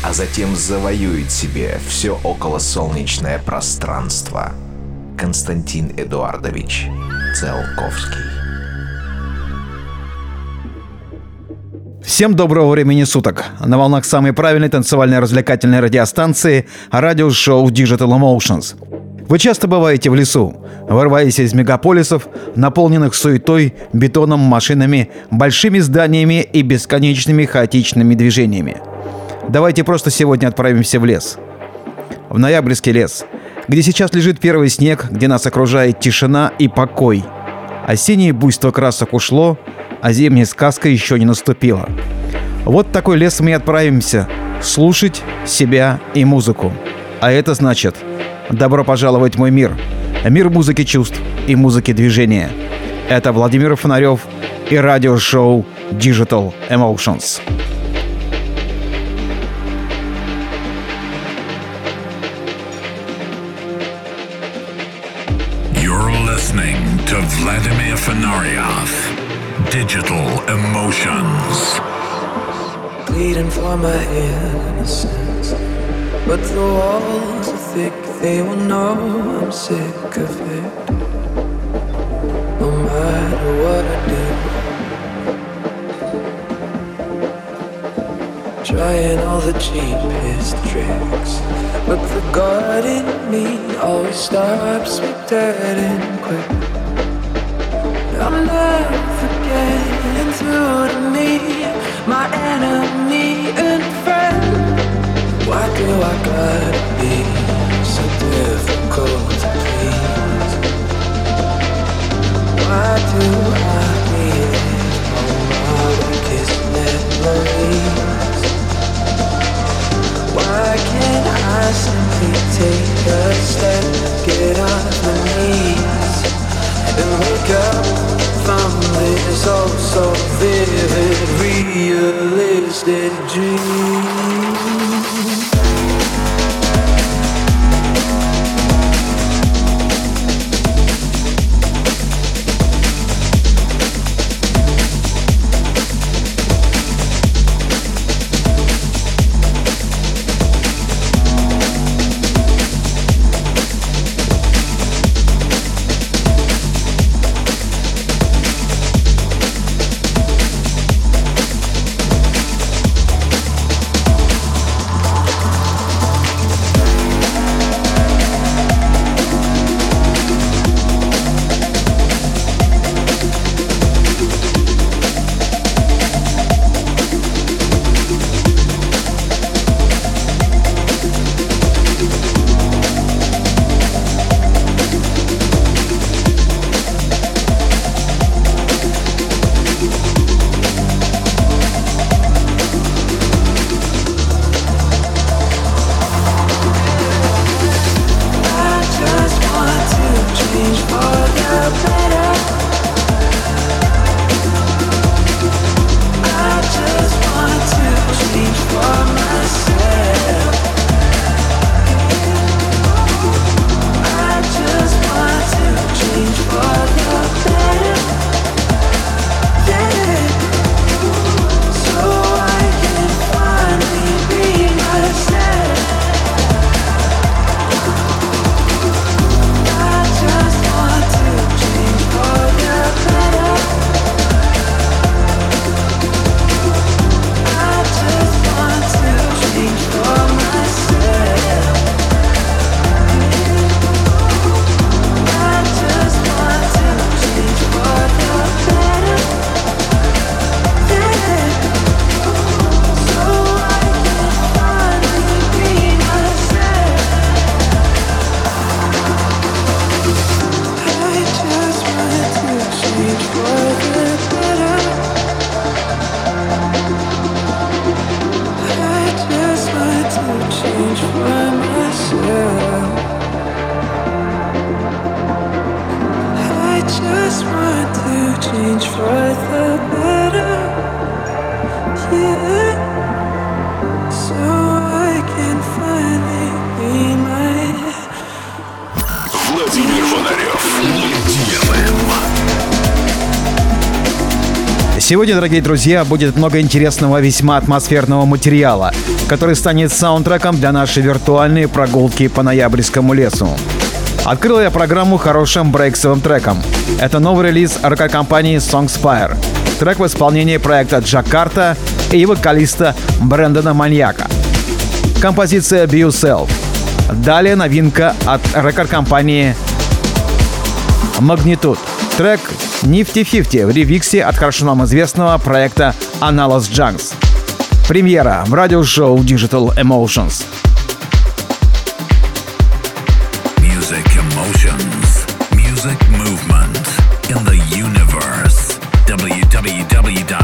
а затем завоюет себе все околосолнечное пространство. Константин Эдуардович Циолковский. Всем доброго времени суток. На волнах самой правильной танцевально-развлекательной радиостанции радиошоу Digital Emotions. Вы часто бываете в лесу, вырываясь из мегаполисов, наполненных суетой, бетоном, машинами, большими зданиями и бесконечными хаотичными движениями. Давайте просто сегодня отправимся в лес. В ноябрьский лес, где сейчас лежит первый снег, где нас окружает тишина и покой. Осеннее буйство красок ушло, а зимняя сказка еще не наступила. Вот такой лес мы и отправимся слушать себя и музыку. А это значит... Добро пожаловать в мой мир. Мир музыки чувств и музыки движения. Это Владимир Фонарев и радиошоу Digital Emotions. You're listening to Vladimir Fonarev. Digital Emotions. Pleading for my innocence, but the walls are thick. They will know I'm sick of it. No matter what I do, trying all the cheapest tricks, but the God in me always stops me dead and quick. I'm never getting through to me, my enemy and friend. Why do I gotta be so difficult to please? Why do I relive all my weakest memories? Why can't I simply take a step, get off my knees, and wake up from this oh so vivid, realistic dream? Сегодня, дорогие друзья, будет много интересного, весьма атмосферного материала, который станет саундтреком для нашей виртуальной прогулки по ноябрьскому лесу. Открыл я программу хорошим брейксовым треком. Это новый релиз рок-компании Songs Fire. Трек в исполнении проекта «Джакарта» и вокалиста Брэндона Маньяка. Композиция «Be Yourself». Далее новинка от рекорд-компании Magnitude. Трек «Nifty 50» в ремиксе от хорошо нам известного проекта Analys Junks. Премьера в радиошоу Digital Emotions. Music emotions, music movement in the universe. www.fonarev.com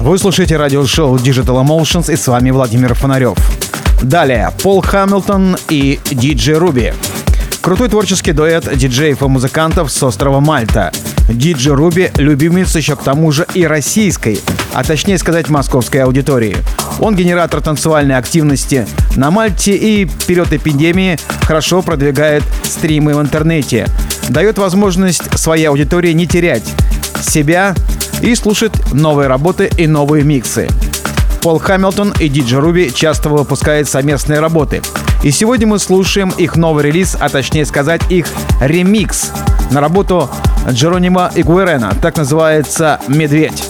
Вы слушаете радиошоу Digital Emotions, и с вами Владимир Фонарев. Далее Пол Хамилтон и DJ Ruby. Крутой творческий дуэт диджеев и музыкантов с острова Мальта. DJ Ruby – любимец еще к тому же и российской, а точнее сказать московской аудитории. Он генератор танцевальной активности на Мальте и в период эпидемии хорошо продвигает стримы в интернете. Дает возможность своей аудитории не терять себя и слушать новые работы и новые миксы. Пол Хамилтон и DJ Ruby часто выпускают совместные работы. И сегодня мы слушаем их новый релиз, а точнее сказать их ремикс на работу Джеронима Игуэрена, так называется «Медведь».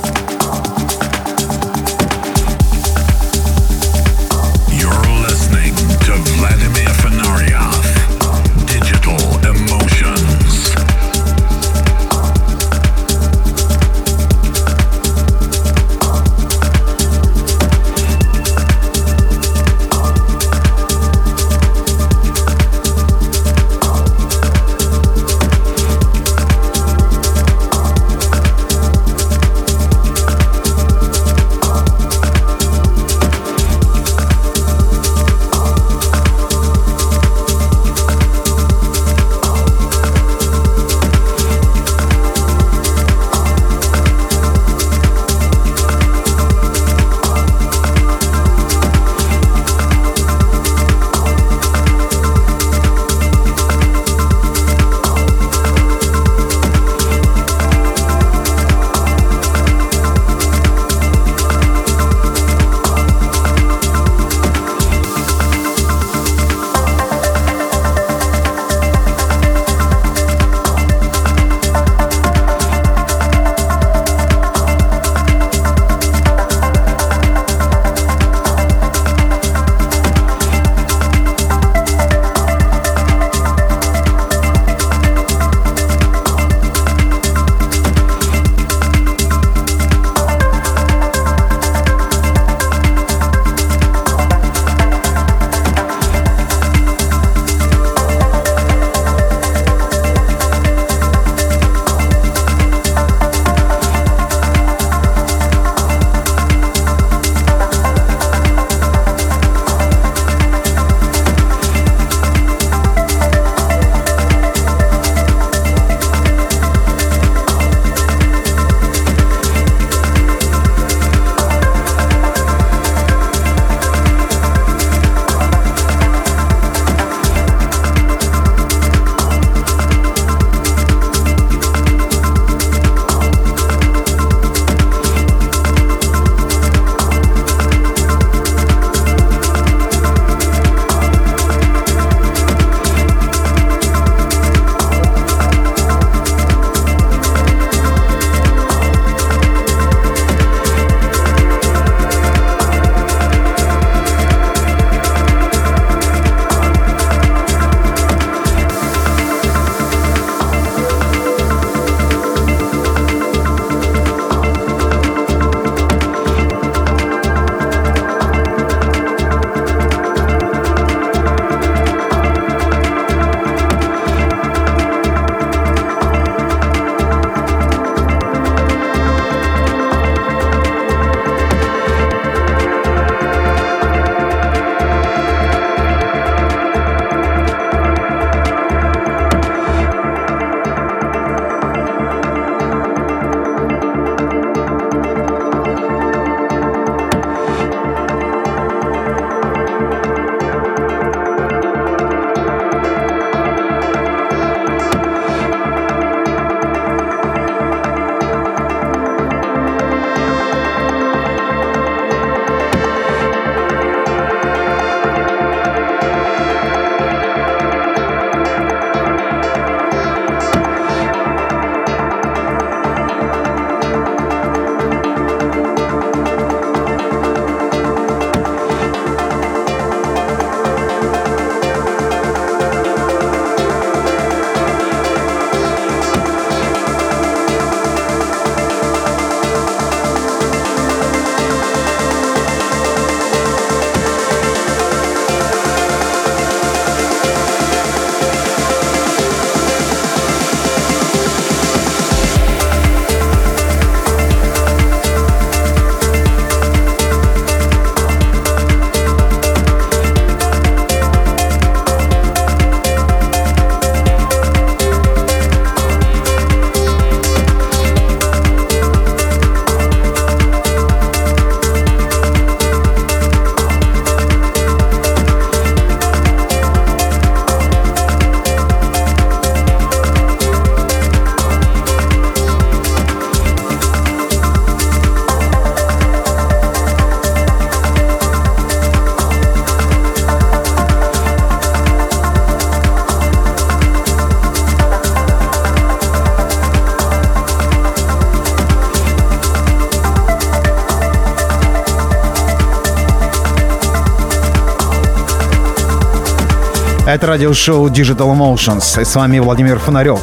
Это радиошоу Digital Emotions, и с вами Владимир Фонарев.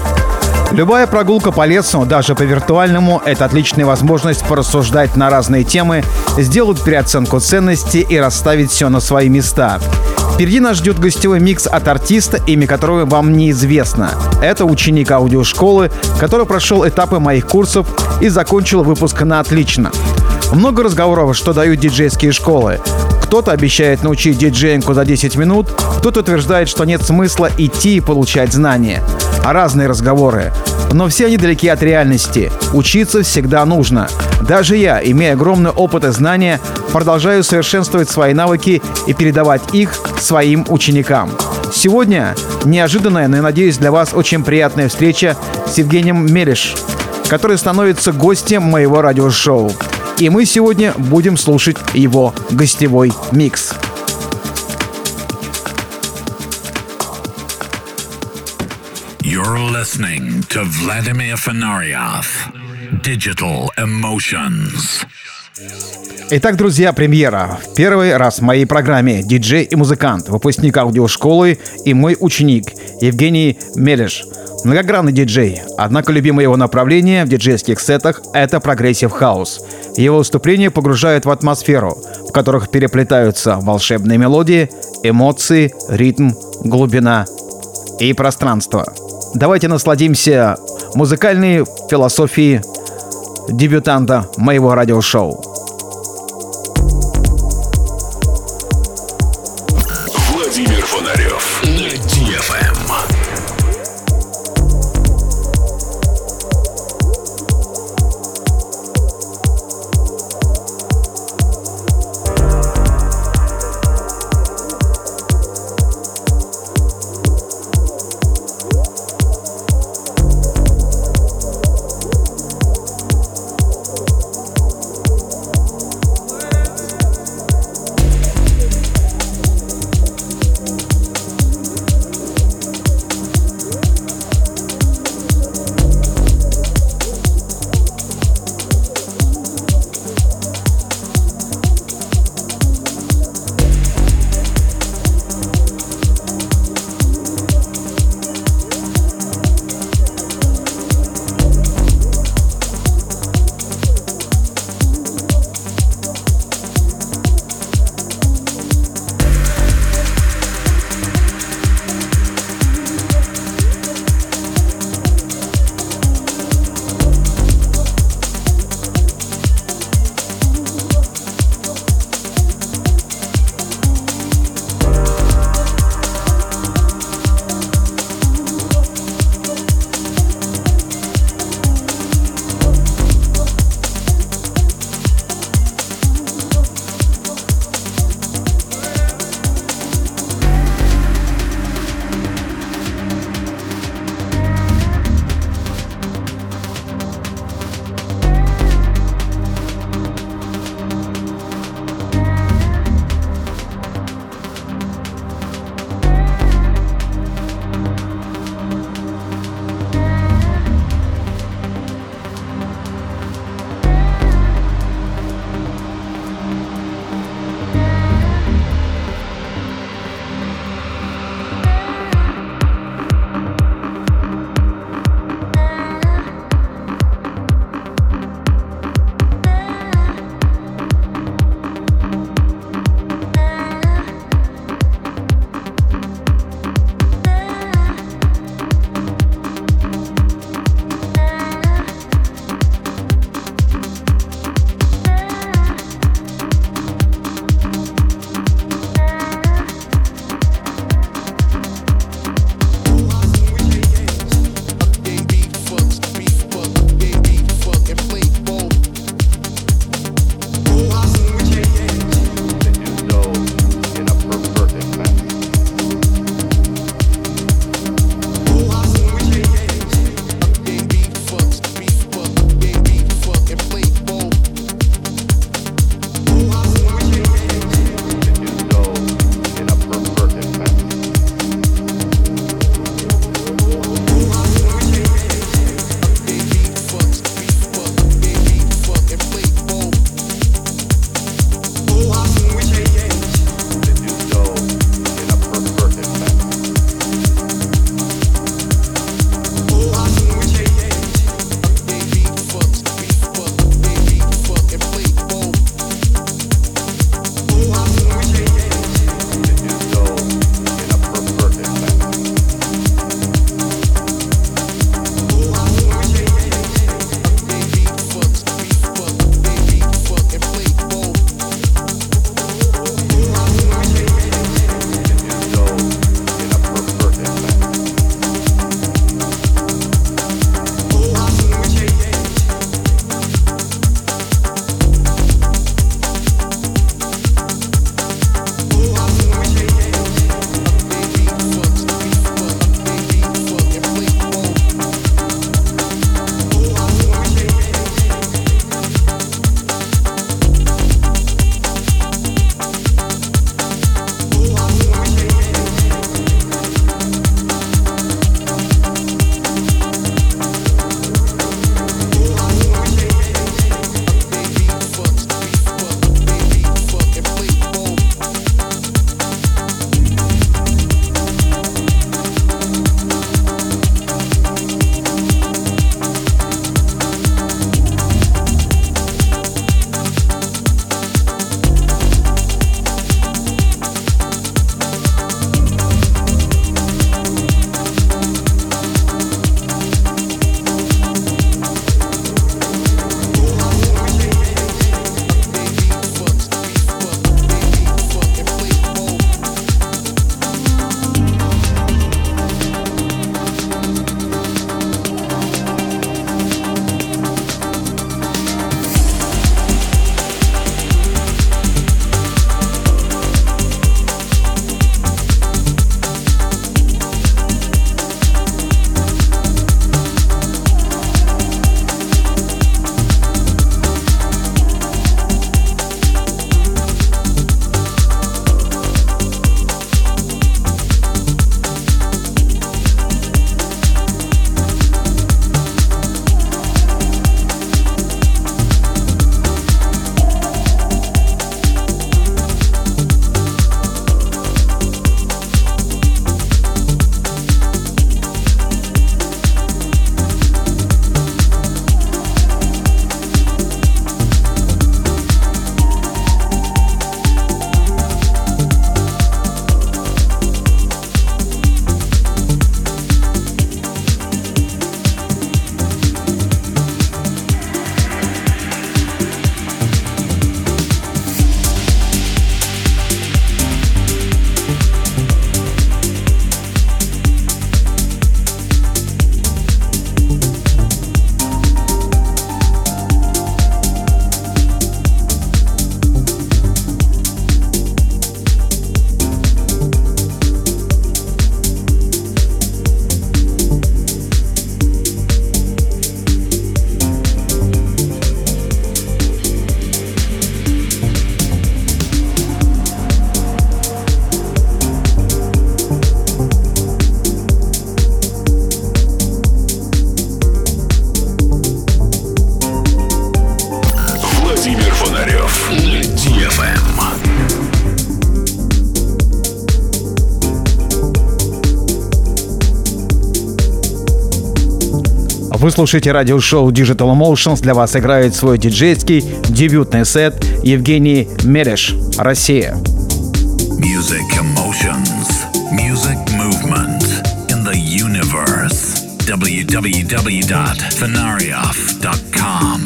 Любая прогулка по лесу, даже по виртуальному, это отличная возможность порассуждать на разные темы, сделать переоценку ценностей и расставить все на свои места. Впереди нас ждет гостевой микс от артиста, имя которого вам неизвестно. Это ученик аудиошколы, который прошел этапы моих курсов и закончил выпуск на отлично. Много разговоров, что дают диджейские школы. Кто-то обещает научить диджеинку за 10 минут, кто-то утверждает, что нет смысла идти и получать знания. Разные разговоры. Но все они далеки от реальности. Учиться всегда нужно. Даже я, имея огромный опыт и знания, продолжаю совершенствовать свои навыки и передавать их своим ученикам. Сегодня неожиданная, но, я надеюсь, для вас очень приятная встреча с Евгением Мереш, который становится гостем моего радиошоу. И мы сегодня будем слушать его гостевой микс. You're listening to Vladimir Fonarev, Digital Emotions. Итак, друзья, премьера. В первый раз в моей программе диджей и музыкант, выпускник аудиошколы и мой ученик Евгений Мереш. Многогранный диджей, однако любимое его направление в диджейских сетах – это прогрессив-хаус. Его выступления погружают в атмосферу, в которых переплетаются волшебные мелодии, эмоции, ритм, глубина и пространство. Давайте насладимся музыкальной философией дебютанта моего радиошоу. Владимир Фонарев на DFM. Фонарев на DFM. Вы слушаете радиошоу Digital Emotions. Для вас играет свой диджейский дебютный сет Евгений Мереш, Россия. Music emotions, music movement in the universe. www.fonarev.com.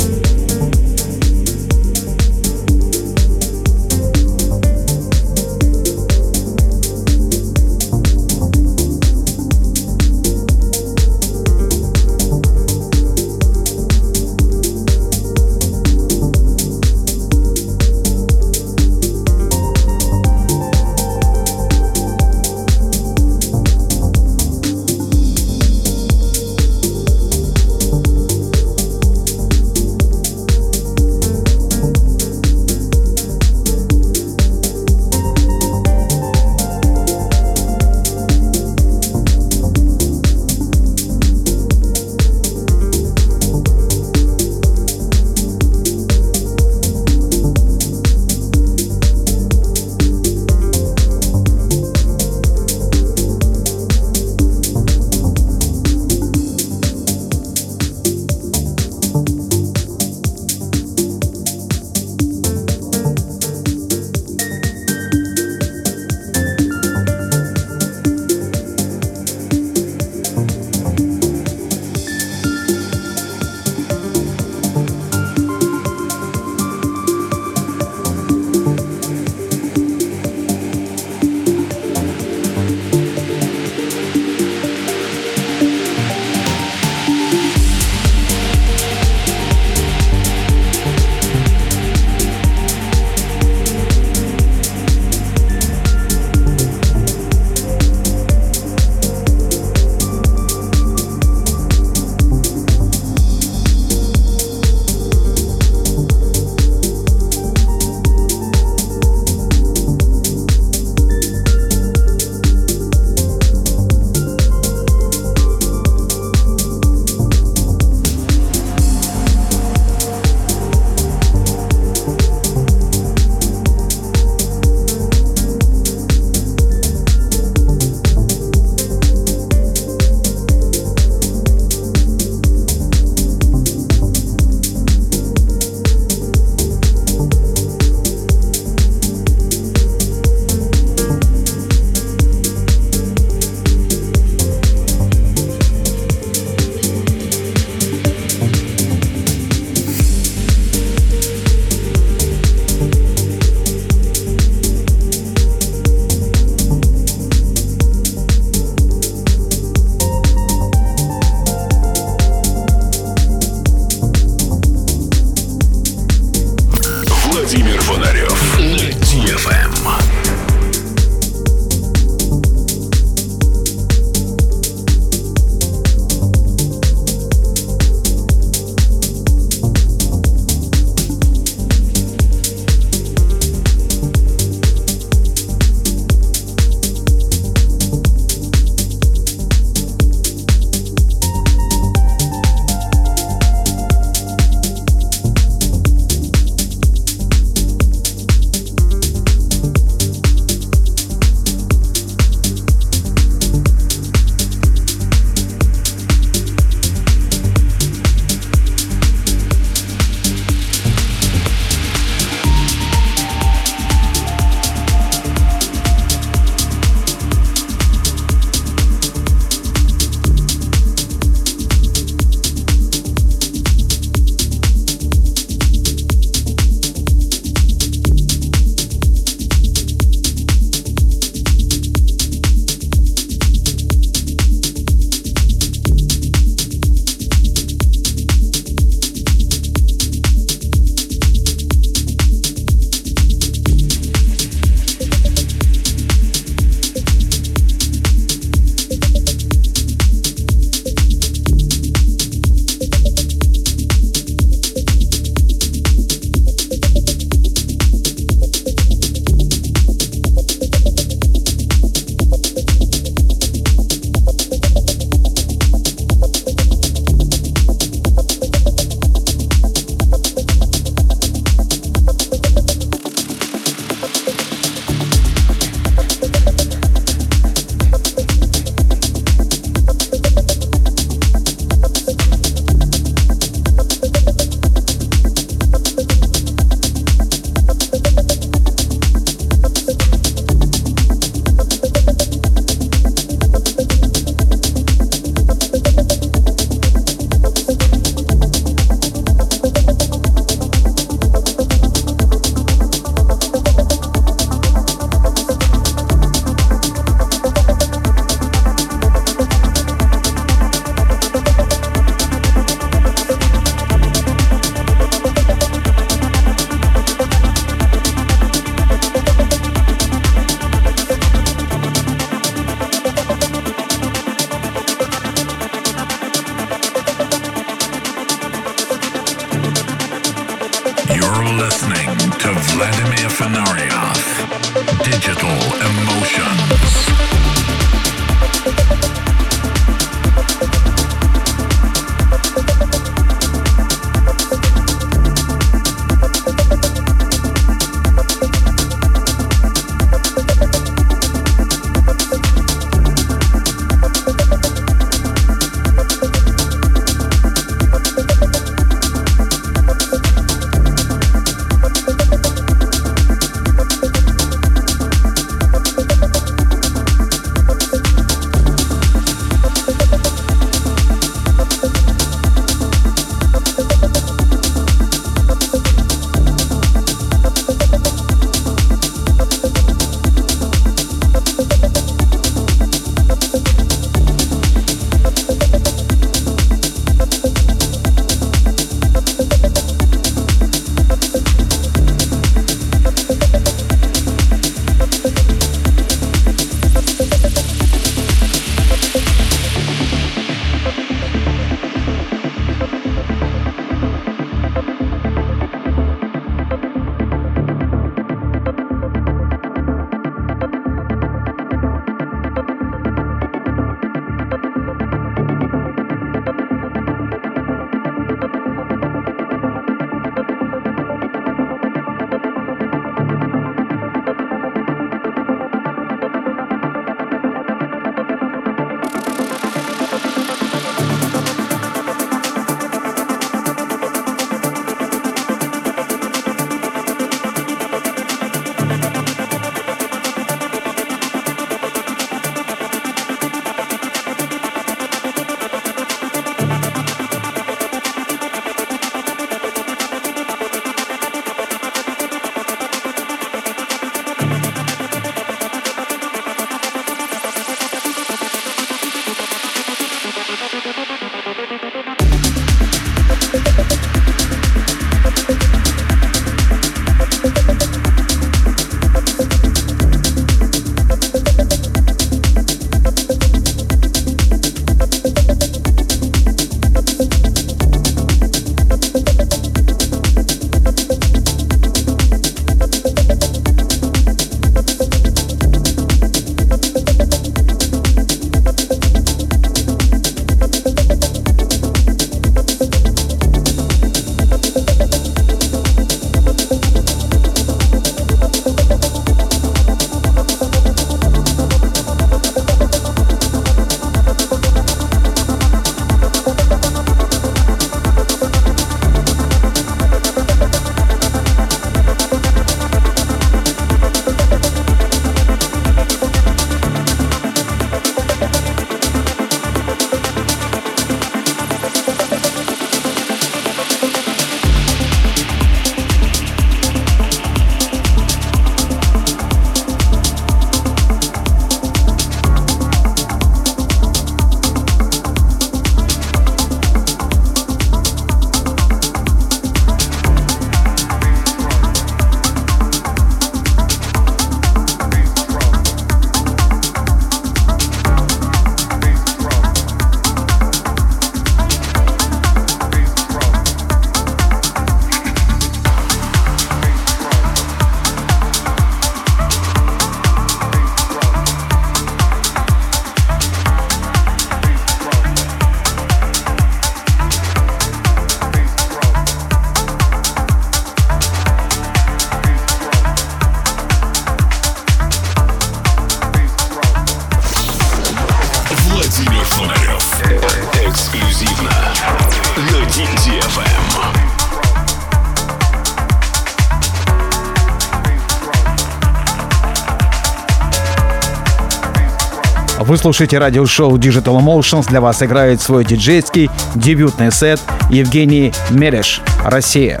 Вы слушаете радиошоу Digital Emotions. Для вас играет свой диджейский дебютный сет Евгений Мереш, Россия.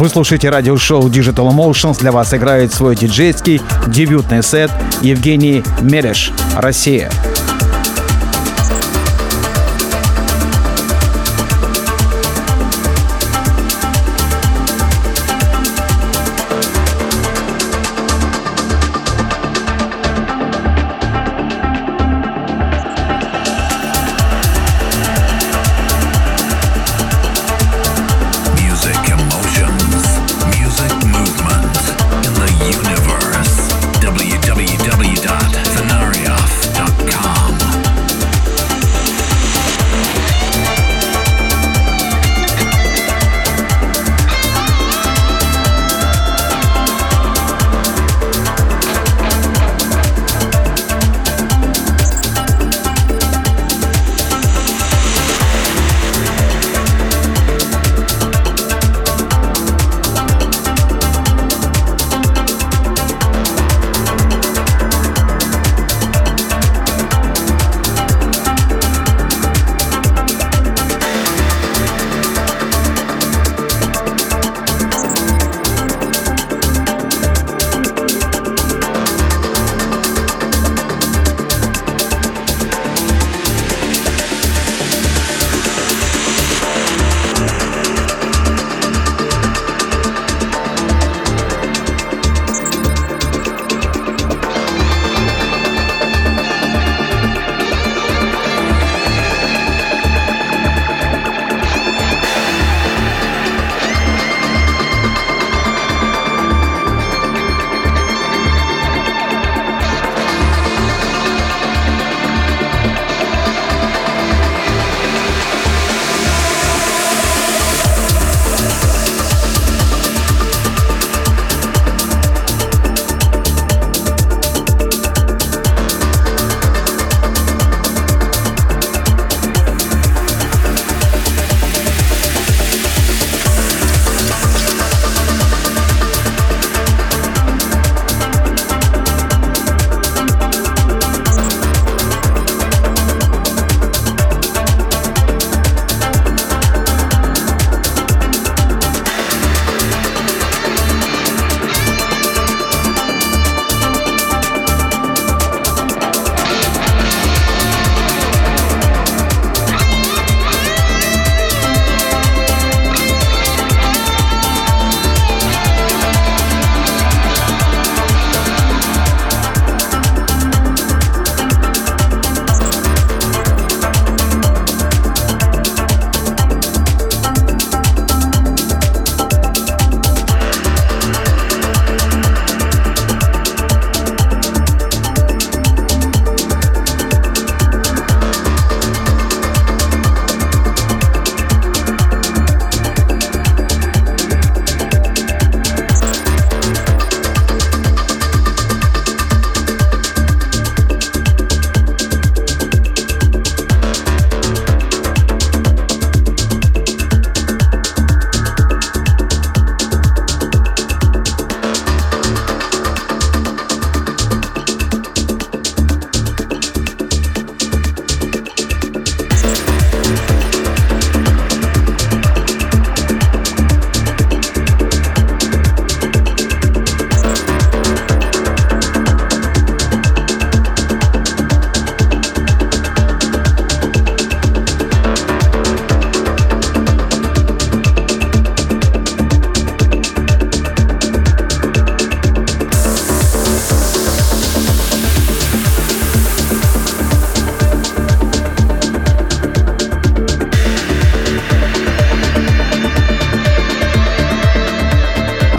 Вы слушаете радиошоу Digital Emotions. Для вас играет свой диджейский дебютный сет Евгений Мереш, Россия.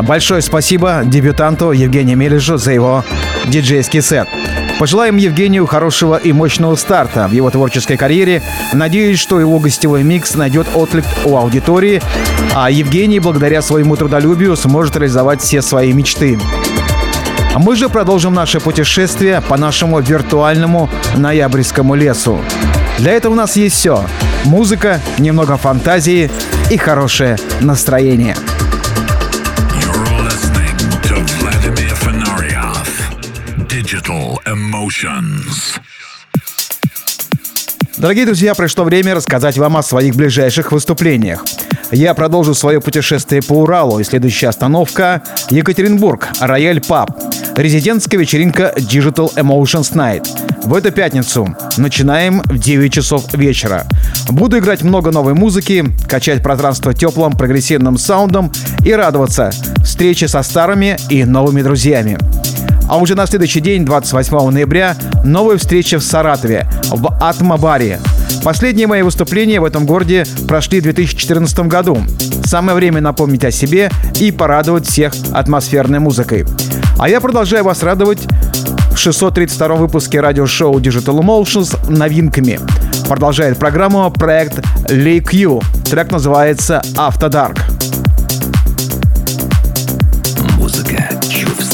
Большое спасибо дебютанту Евгению Мережу за его диджейский сет. Пожелаем Евгению хорошего и мощного старта в его творческой карьере. Надеюсь, что его гостевой микс найдет отклик у аудитории, а Евгений, благодаря своему трудолюбию, сможет реализовать все свои мечты. Мы же продолжим наше путешествие по нашему виртуальному ноябрьскому лесу. Для этого у нас есть все: музыка, немного фантазии и хорошее настроение. Digital Emotions. Дорогие друзья, пришло время рассказать вам о своих ближайших выступлениях. я продолжу свое путешествие по Уралу, и следующая остановка — Екатеринбург, Royal Pub, резидентская вечеринка Digital Emotions Night. В эту пятницу начинаем в 9 часов вечера. Буду играть много новой музыки, качать пространство теплым прогрессивным саундом и радоваться встрече со старыми и новыми друзьями. А уже на следующий день, 28 ноября, новая встреча в Саратове, в Атмабаре. Последние мои выступления в этом городе прошли в 2014 году. Самое время напомнить о себе и порадовать всех атмосферной музыкой. А я продолжаю вас радовать в 632-м выпуске радиошоу Digital Emotions новинками. Продолжает программу проект Leak You. Трек называется «After Dark». Музыка чувств.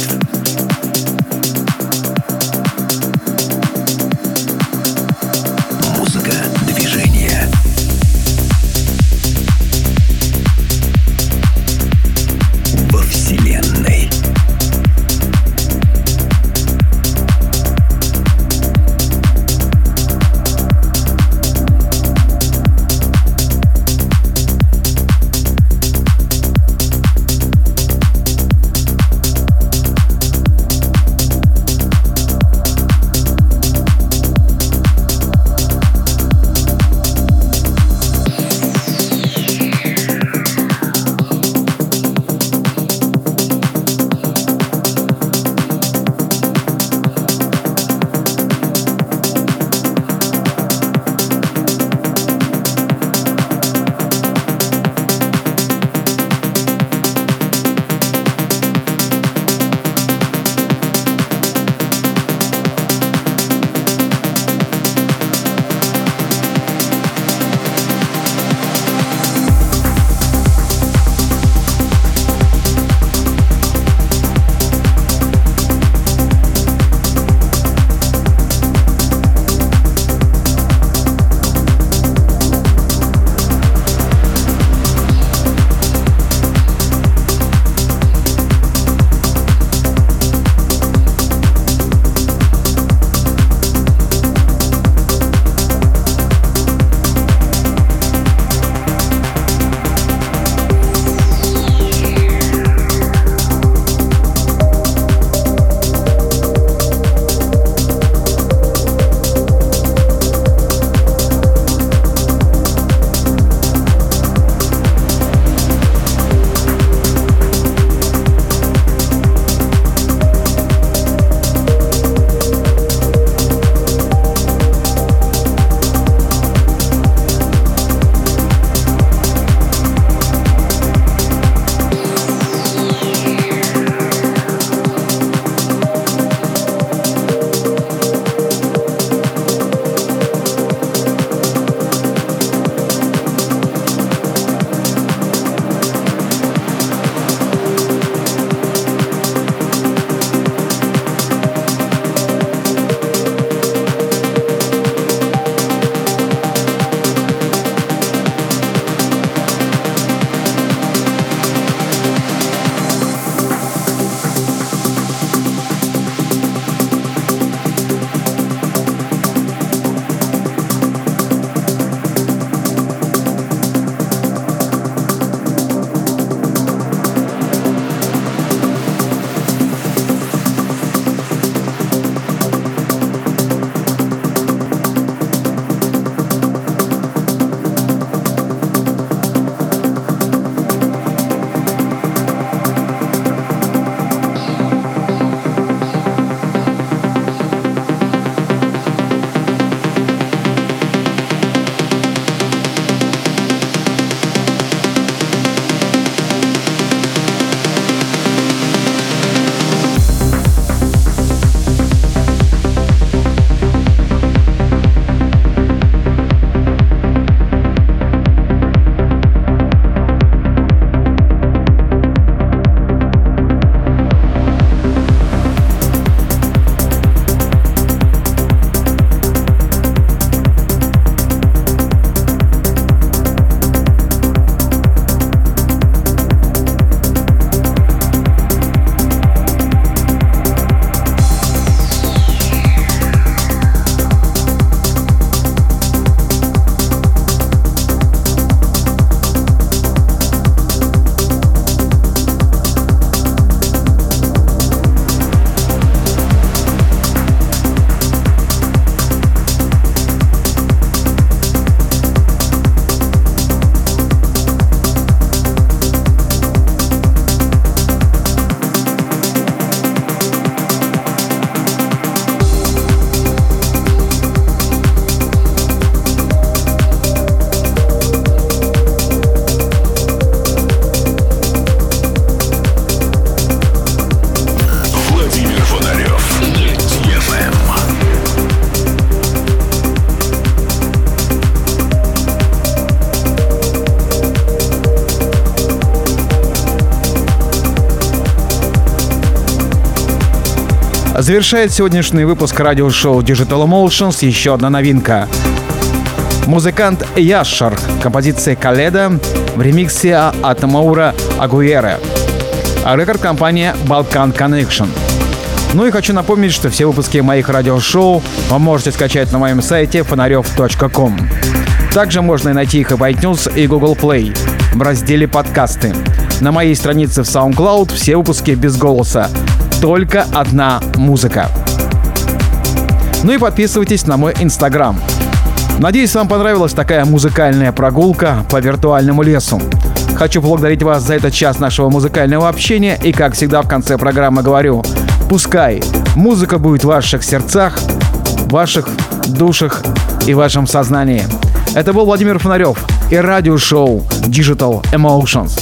Завершает сегодняшний выпуск радиошоу Digital Emotions еще одна новинка. Музыкант Яшар, композиция «Каледа» в ремиксе от Мауро Агуэре. Рекорд-компания Balkan Connection. Ну и хочу напомнить, что все выпуски моих радиошоу вы можете скачать на моем сайте fonarev.com. Также можно найти их и в iTunes и Google Play в разделе «Подкасты». На моей странице в SoundCloud все выпуски без голоса. Только одна музыка. Ну и подписывайтесь на мой Instagram. Надеюсь, вам понравилась такая музыкальная прогулка по виртуальному лесу. Хочу поблагодарить вас за этот час нашего музыкального общения. И, как всегда, в конце программы говорю, пускай музыка будет в ваших сердцах, в ваших душах и в вашем сознании. Это был Владимир Фонарев и радиошоу Digital Emotions.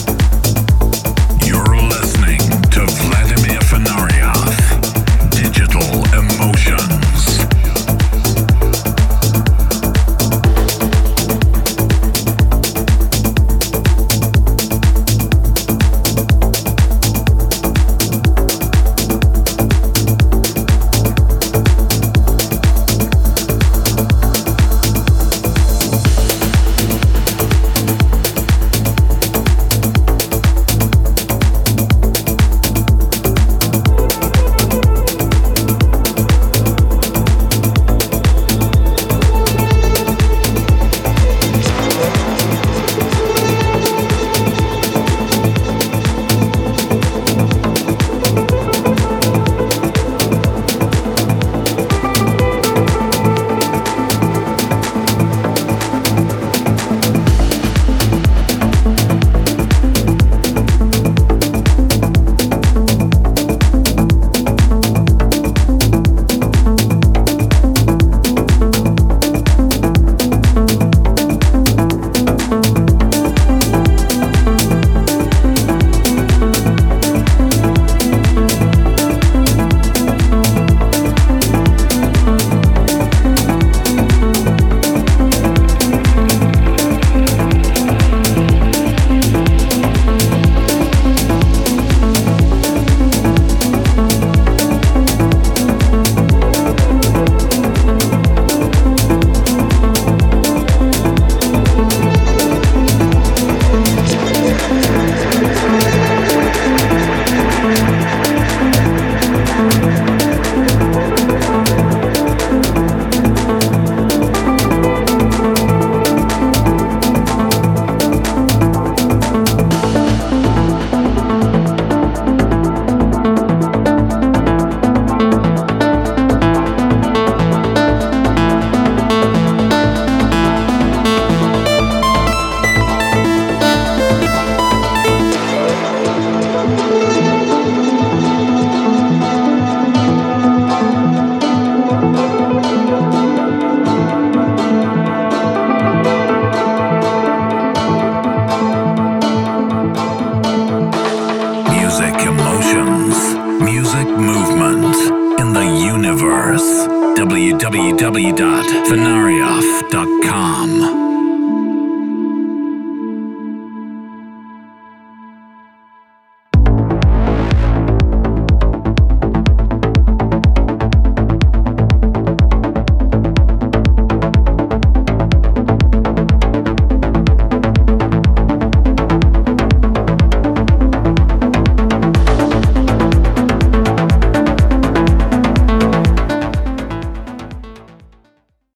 www.fonarev.com